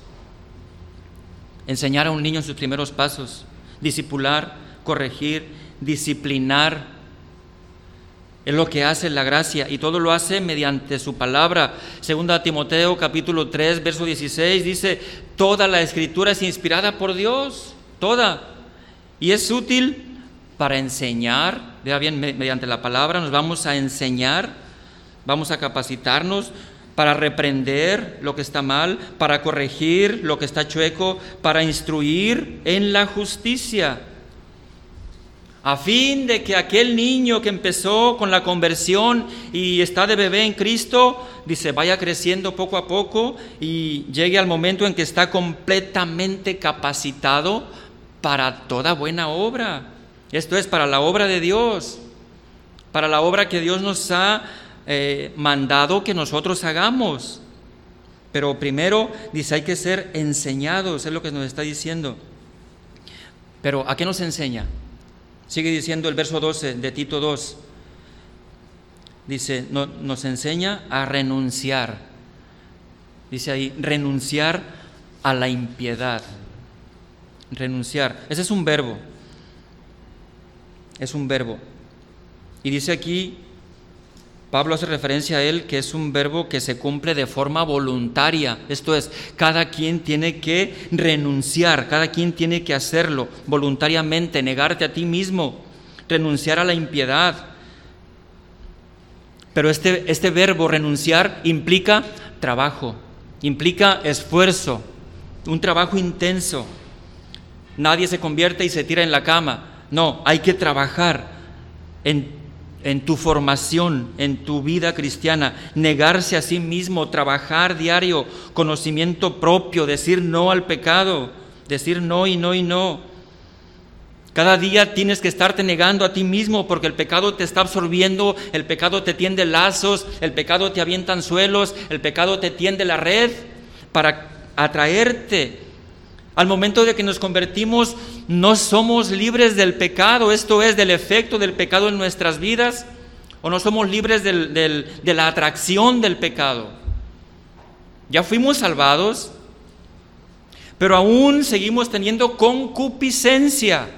enseñar a un niño en sus primeros pasos, discipular, corregir, disciplinar, es lo que hace la gracia, y todo lo hace mediante su palabra. 2 Timoteo capítulo 3 verso 16 dice, toda la escritura es inspirada por Dios, toda, y es útil para enseñar. Vea bien, mediante la palabra nos vamos a enseñar, vamos a capacitarnos para reprender lo que está mal, para corregir lo que está chueco, para instruir en la justicia, a fin de que aquel niño que empezó con la conversión y está de bebé en Cristo, dice, vaya creciendo poco a poco y llegue al momento en que está completamente capacitado para toda buena obra. Esto es, para la obra de Dios, para la obra que Dios nos ha mandado que nosotros hagamos. Pero primero dice, hay que ser enseñados, es lo que nos está diciendo. Pero ¿a qué nos enseña? Sigue diciendo el verso 12 de Tito 2. Dice, nos enseña a renunciar. Dice ahí, renunciar a la impiedad. Renunciar. Ese es un verbo. Es un verbo. Y dice aquí, Pablo hace referencia a él, que es un verbo que se cumple de forma voluntaria. Esto es, cada quien tiene que renunciar, cada quien tiene que hacerlo voluntariamente, negarte a ti mismo, renunciar a la impiedad. Pero este verbo renunciar implica trabajo, implica esfuerzo, un trabajo intenso. Nadie se convierte y se tira en la cama. No, hay que trabajar en tu formación, en tu vida cristiana, negarse a sí mismo, trabajar diario, conocimiento propio, decir no al pecado, decir no y no y no. Cada día tienes que estarte negando a ti mismo porque el pecado te está absorbiendo, el pecado te tiende lazos, el pecado te avientan suelos, el pecado te tiende la red para atraerte. Al momento de que nos convertimos, no somos libres del pecado, esto es, del efecto del pecado en nuestras vidas, o no somos libres de la atracción del pecado. Ya fuimos salvados, pero aún seguimos teniendo concupiscencia,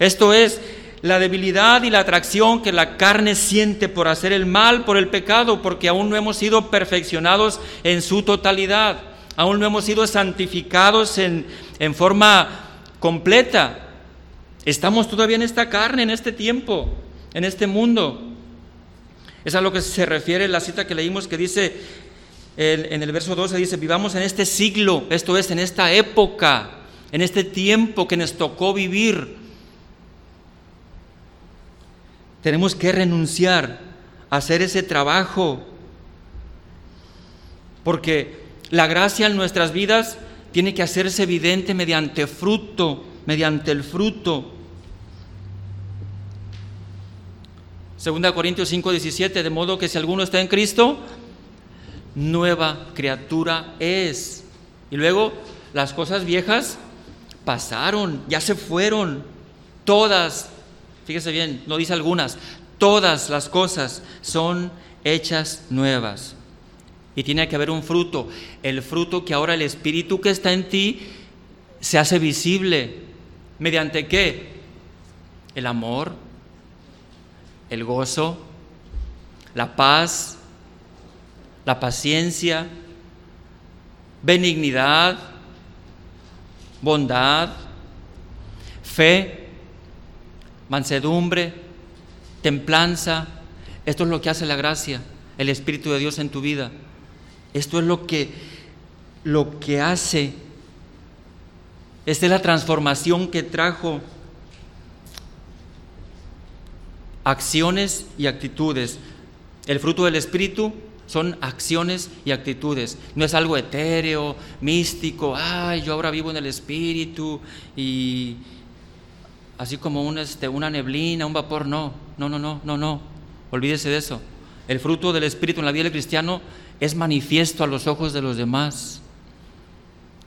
esto es, la debilidad y la atracción que la carne siente por hacer el mal, por el pecado, porque aún no hemos sido perfeccionados en su totalidad. Aún no hemos sido santificados en forma completa. Estamos todavía en esta carne, en este tiempo, en este mundo. Es a lo que se refiere la cita que leímos que dice, en el verso 12 dice, vivamos en este siglo, esto es, en esta época, en este tiempo que nos tocó vivir. Tenemos que renunciar a hacer ese trabajo, porque la gracia en nuestras vidas tiene que hacerse evidente mediante fruto, mediante el fruto. 2 Corintios 5, 17, de modo que si alguno está en Cristo, nueva criatura es. Y luego, las cosas viejas pasaron, ya se fueron. Todas, fíjese bien, no dice algunas, todas las cosas son hechas nuevas. Y tiene que haber un fruto, el fruto que ahora el Espíritu que está en ti se hace visible. ¿Mediante qué? El amor, el gozo, la paz, la paciencia, benignidad, bondad, fe, mansedumbre, templanza. Esto es lo que hace la gracia, el Espíritu de Dios en tu vida. Esto es lo que hace. Esta es la transformación que trajo. Acciones y actitudes. El fruto del Espíritu son acciones y actitudes. No es algo etéreo, místico. Ay, yo ahora vivo en el Espíritu y así como una neblina, un vapor. No. Olvídese de eso. El fruto del Espíritu en la vida del cristiano es manifiesto a los ojos de los demás,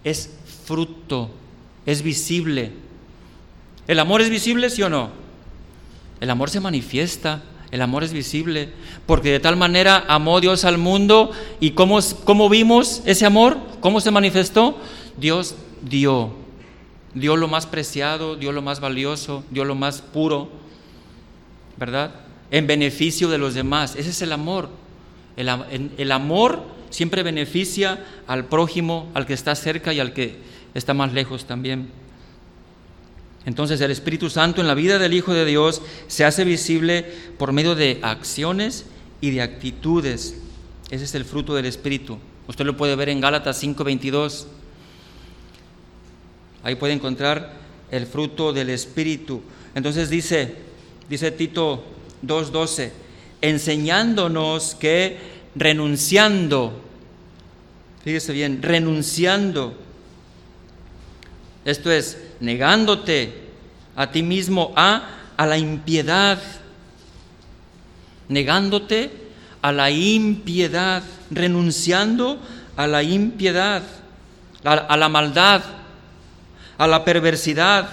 es fruto, es visible. ¿El amor es visible, sí o no? El amor se manifiesta, el amor es visible, porque de tal manera amó Dios al mundo. ¿Y cómo vimos ese amor? ¿Cómo se manifestó? Dios dio lo más preciado, dio lo más valioso, dio lo más puro, ¿verdad? En beneficio de los demás. Ese es el amor. El amor siempre beneficia al prójimo, al que está cerca y al que está más lejos también. Entonces el Espíritu Santo en la vida del Hijo de Dios se hace visible por medio de acciones y de actitudes. Ese es el fruto del Espíritu. Usted lo puede ver en Gálatas 5:22. Ahí puede encontrar el fruto del Espíritu. Entonces dice Tito 2:12, enseñándonos que renunciando, fíjese bien, renunciando, esto es, negándote a ti mismo a la impiedad, negándote a la impiedad, renunciando a la impiedad, a la maldad, a la perversidad.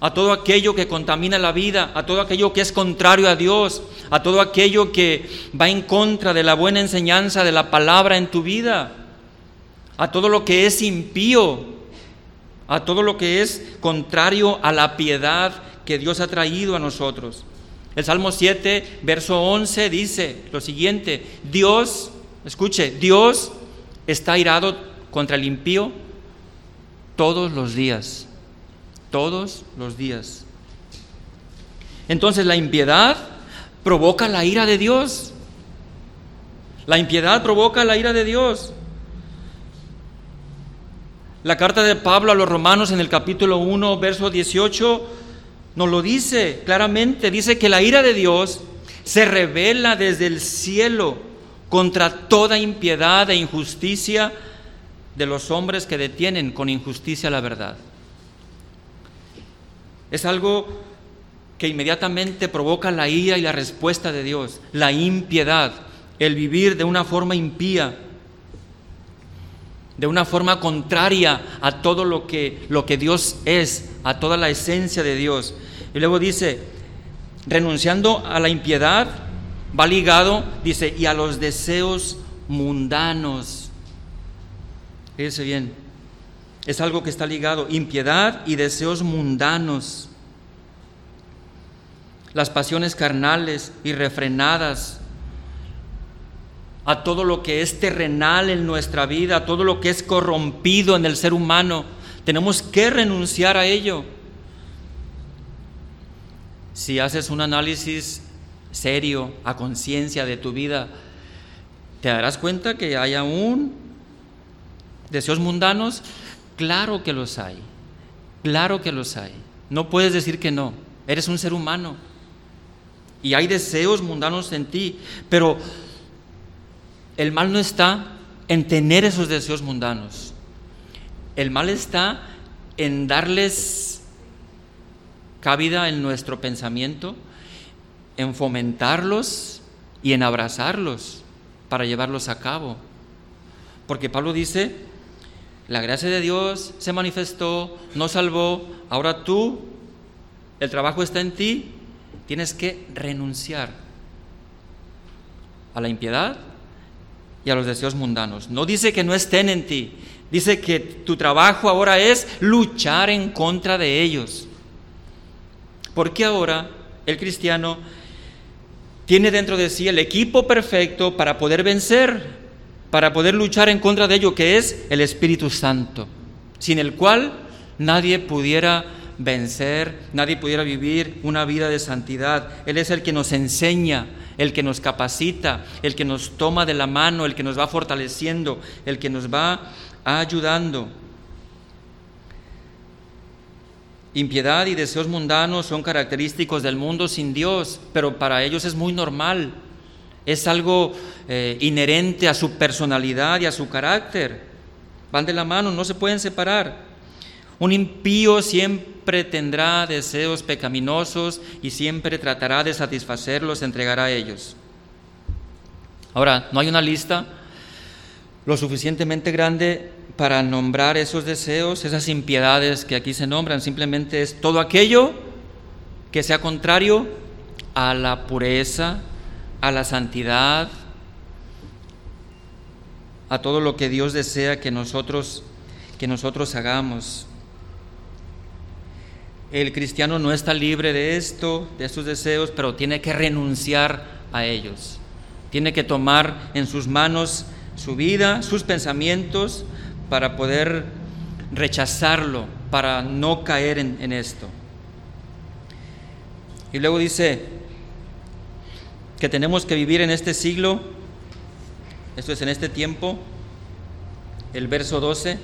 a todo aquello que contamina la vida, a todo aquello que es contrario a Dios, a todo aquello que va en contra de la buena enseñanza de la palabra en tu vida, a todo lo que es impío, a todo lo que es contrario a la piedad que Dios ha traído a nosotros. El Salmo 7, verso 11 dice lo siguiente: Dios, escuche, Dios está airado contra el impío todos los días. Todos los días. Entonces la impiedad provoca la ira de Dios. La impiedad provoca la ira de Dios. La carta de Pablo a los Romanos en el capítulo 1, verso 18, nos lo dice claramente. Dice que la ira de Dios se revela desde el cielo contra toda impiedad e injusticia de los hombres que detienen con injusticia la verdad. Es algo que inmediatamente provoca la ira y la respuesta de Dios, la impiedad, el vivir de una forma impía, de una forma contraria a todo lo que Dios es, a toda la esencia de Dios. Y luego dice, renunciando a la impiedad, va ligado, dice, y a los deseos mundanos. Fíjense bien. Es algo que está ligado, impiedad y deseos mundanos, las pasiones carnales y refrenadas, a todo lo que es terrenal en nuestra vida, a todo lo que es corrompido en el ser humano. Tenemos que renunciar a ello. Si haces un análisis serio, a conciencia de tu vida, te darás cuenta que hay aún deseos mundanos. Claro que los hay, claro que los hay. No puedes decir que no, eres un ser humano y hay deseos mundanos en ti, pero el mal no está en tener esos deseos mundanos. El mal está en darles cabida en nuestro pensamiento, en fomentarlos y en abrazarlos para llevarlos a cabo. Porque Pablo dice: la gracia de Dios se manifestó, nos salvó. Ahora tú, el trabajo está en ti, tienes que renunciar a la impiedad y a los deseos mundanos. No dice que no estén en ti, dice que tu trabajo ahora es luchar en contra de ellos. Porque ahora el cristiano tiene dentro de sí el equipo perfecto para poder vencer, para poder luchar en contra de ello, que es el Espíritu Santo, sin el cual nadie pudiera vencer, nadie pudiera vivir una vida de santidad. Él es el que nos enseña, el que nos capacita, el que nos toma de la mano, el que nos va fortaleciendo, el que nos va ayudando. Impiedad y deseos mundanos son característicos del mundo sin Dios, pero para ellos es muy normal. Es algo inherente a su personalidad y a su carácter. Van de la mano, no se pueden separar. Un impío siempre tendrá deseos pecaminosos y siempre tratará de satisfacerlos, se entregará a ellos. Ahora, no hay una lista lo suficientemente grande para nombrar esos deseos, esas impiedades que aquí se nombran. Simplemente es todo aquello que sea contrario a la pureza, a la santidad, a todo lo que Dios desea que nosotros hagamos. El cristiano no está libre de esto, de estos deseos, pero tiene que renunciar a ellos. Tiene que tomar en sus manos su vida, sus pensamientos, para poder rechazarlo, para no caer en esto. Y luego dice que tenemos que vivir en este siglo, esto es en este tiempo, el verso 12,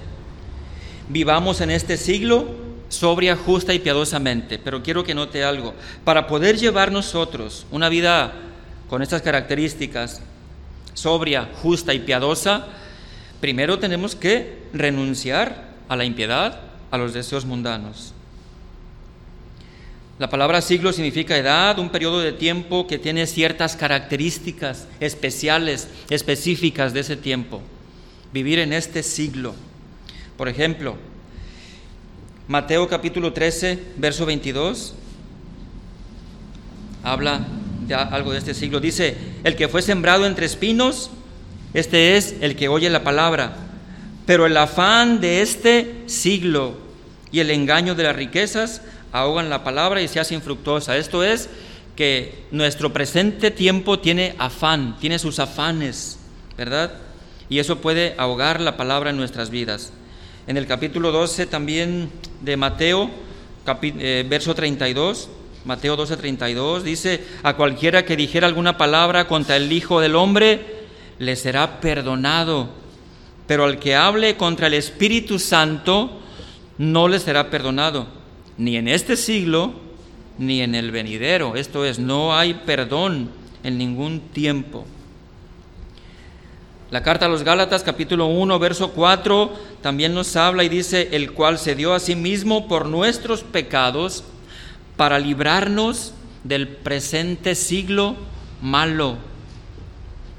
vivamos en este siglo sobria, justa y piadosamente. Pero quiero que note algo: para poder llevar nosotros una vida con estas características, sobria, justa y piadosa, primero tenemos que renunciar a la impiedad, a los deseos mundanos. La palabra siglo significa edad, un periodo de tiempo que tiene ciertas características especiales, específicas de ese tiempo. Vivir en este siglo. Por ejemplo, Mateo capítulo 13, verso 22, habla de algo de este siglo. Dice, el que fue sembrado entre espinos, este es el que oye la palabra, pero el afán de este siglo y el engaño de las riquezas ahogan la palabra y se hace infructuosa. Esto es que nuestro presente tiempo tiene afán, tiene sus afanes, ¿verdad? Y eso puede ahogar la palabra en nuestras vidas. En el capítulo 12 también de Mateo, verso 32, Mateo 12, 32, dice, a cualquiera que dijera alguna palabra contra el Hijo del Hombre, le será perdonado, pero al que hable contra el Espíritu Santo, no le será perdonado, ni en este siglo, ni en el venidero. Esto es, no hay perdón en ningún tiempo. La carta a los Gálatas, capítulo 1, verso 4, también nos habla y dice, el cual se dio a sí mismo por nuestros pecados para librarnos del presente siglo malo.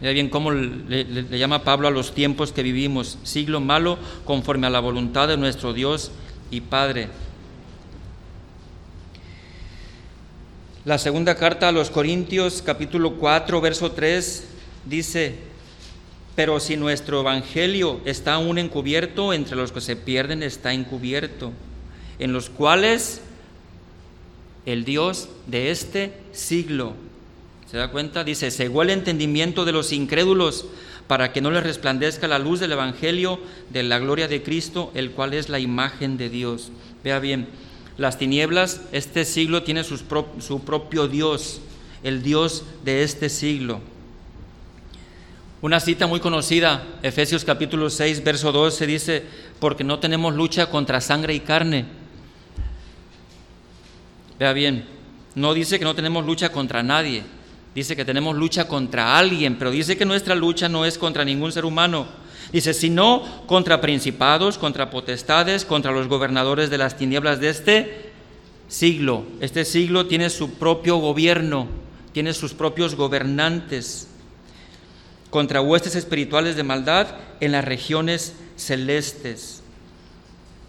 Mira bien cómo le llama Pablo a los tiempos que vivimos, siglo malo, conforme a la voluntad de nuestro Dios y Padre. La segunda carta a los Corintios, capítulo 4, verso 3, dice, pero si nuestro evangelio está aún encubierto, entre los que se pierden está encubierto, en los cuales el Dios de este siglo, ¿se da cuenta? Dice, cegó el entendimiento de los incrédulos para que no les resplandezca la luz del evangelio de la gloria de Cristo, el cual es la imagen de Dios. Vea bien, las tinieblas, este siglo tiene su propio Dios, el Dios de este siglo. Una cita muy conocida, Efesios capítulo 6, verso 12, dice, porque no tenemos lucha contra sangre y carne. Vea bien, no dice que no tenemos lucha contra nadie, dice que tenemos lucha contra alguien, pero dice que nuestra lucha no es contra ningún ser humano. Dice, sino contra principados, contra potestades, contra los gobernadores de las tinieblas de este siglo. Este siglo tiene su propio gobierno, tiene sus propios gobernantes, contra huestes espirituales de maldad en las regiones celestes.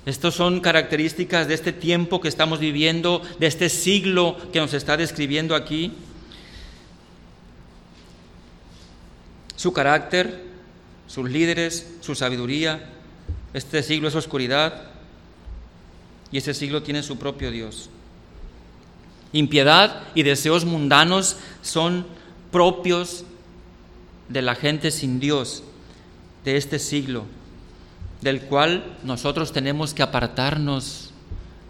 Estas son características de este tiempo que estamos viviendo, de este siglo que nos está describiendo aquí. Su carácter, sus líderes, su sabiduría. Este siglo es oscuridad y este siglo tiene su propio Dios. Impiedad y deseos mundanos son propios de la gente sin Dios, de este siglo, del cual nosotros tenemos que apartarnos.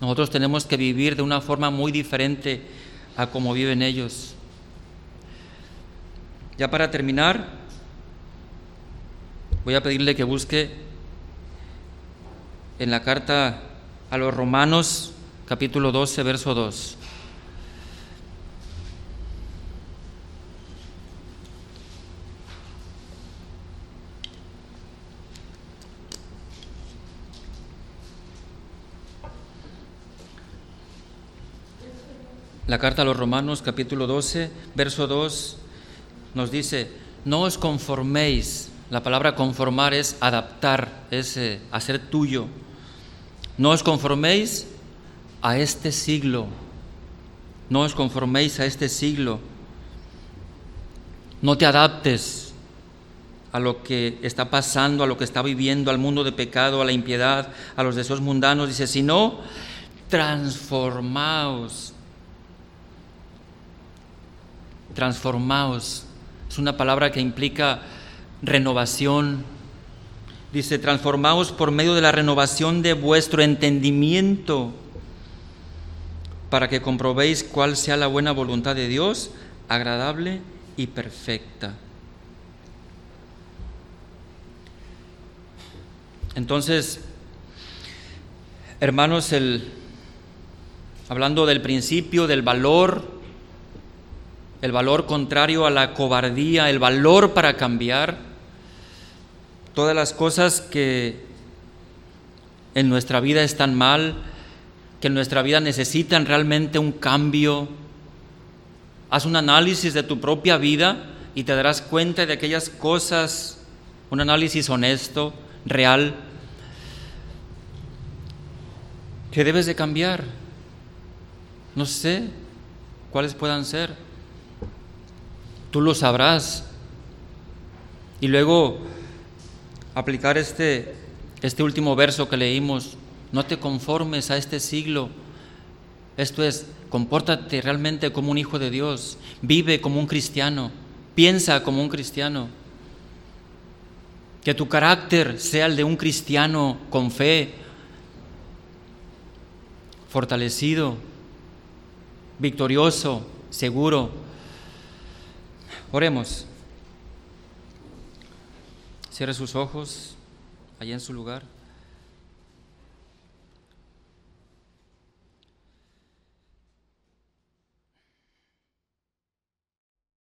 Nosotros tenemos que vivir de una forma muy diferente a como viven ellos. Ya para terminar, voy a pedirle que busque en la carta a los Romanos, capítulo 12, verso 2. La carta a los Romanos, capítulo 12, verso 2, nos dice, no os conforméis. La palabra conformar es adaptar, es hacer tuyo. No os conforméis a este siglo. No os conforméis a este siglo. No te adaptes a lo que está pasando, a lo que está viviendo, al mundo de pecado, a la impiedad, a los deseos mundanos. Dice, sino transformaos. Transformaos, es una palabra que implica renovación. Dice, transformaos por medio de la renovación de vuestro entendimiento, para que comprobéis cuál sea la buena voluntad de Dios, agradable y perfecta. Entonces, hermanos, hablando del principio, del valor, el valor contrario a la cobardía, el valor para cambiar. Todas las cosas que en nuestra vida están mal, que en nuestra vida necesitan realmente un cambio. Haz un análisis de tu propia vida y te darás cuenta de aquellas cosas, un análisis honesto, real, que debes de cambiar. No sé cuáles puedan ser. Tú lo sabrás. Y luego aplicar este último verso que leímos. No te conformes a este siglo. Esto es, compórtate realmente como un hijo de Dios. Vive como un cristiano. Piensa como un cristiano. Que tu carácter sea el de un cristiano con fe, fortalecido, victorioso, seguro. Oremos. Cierre sus ojos allá en su lugar.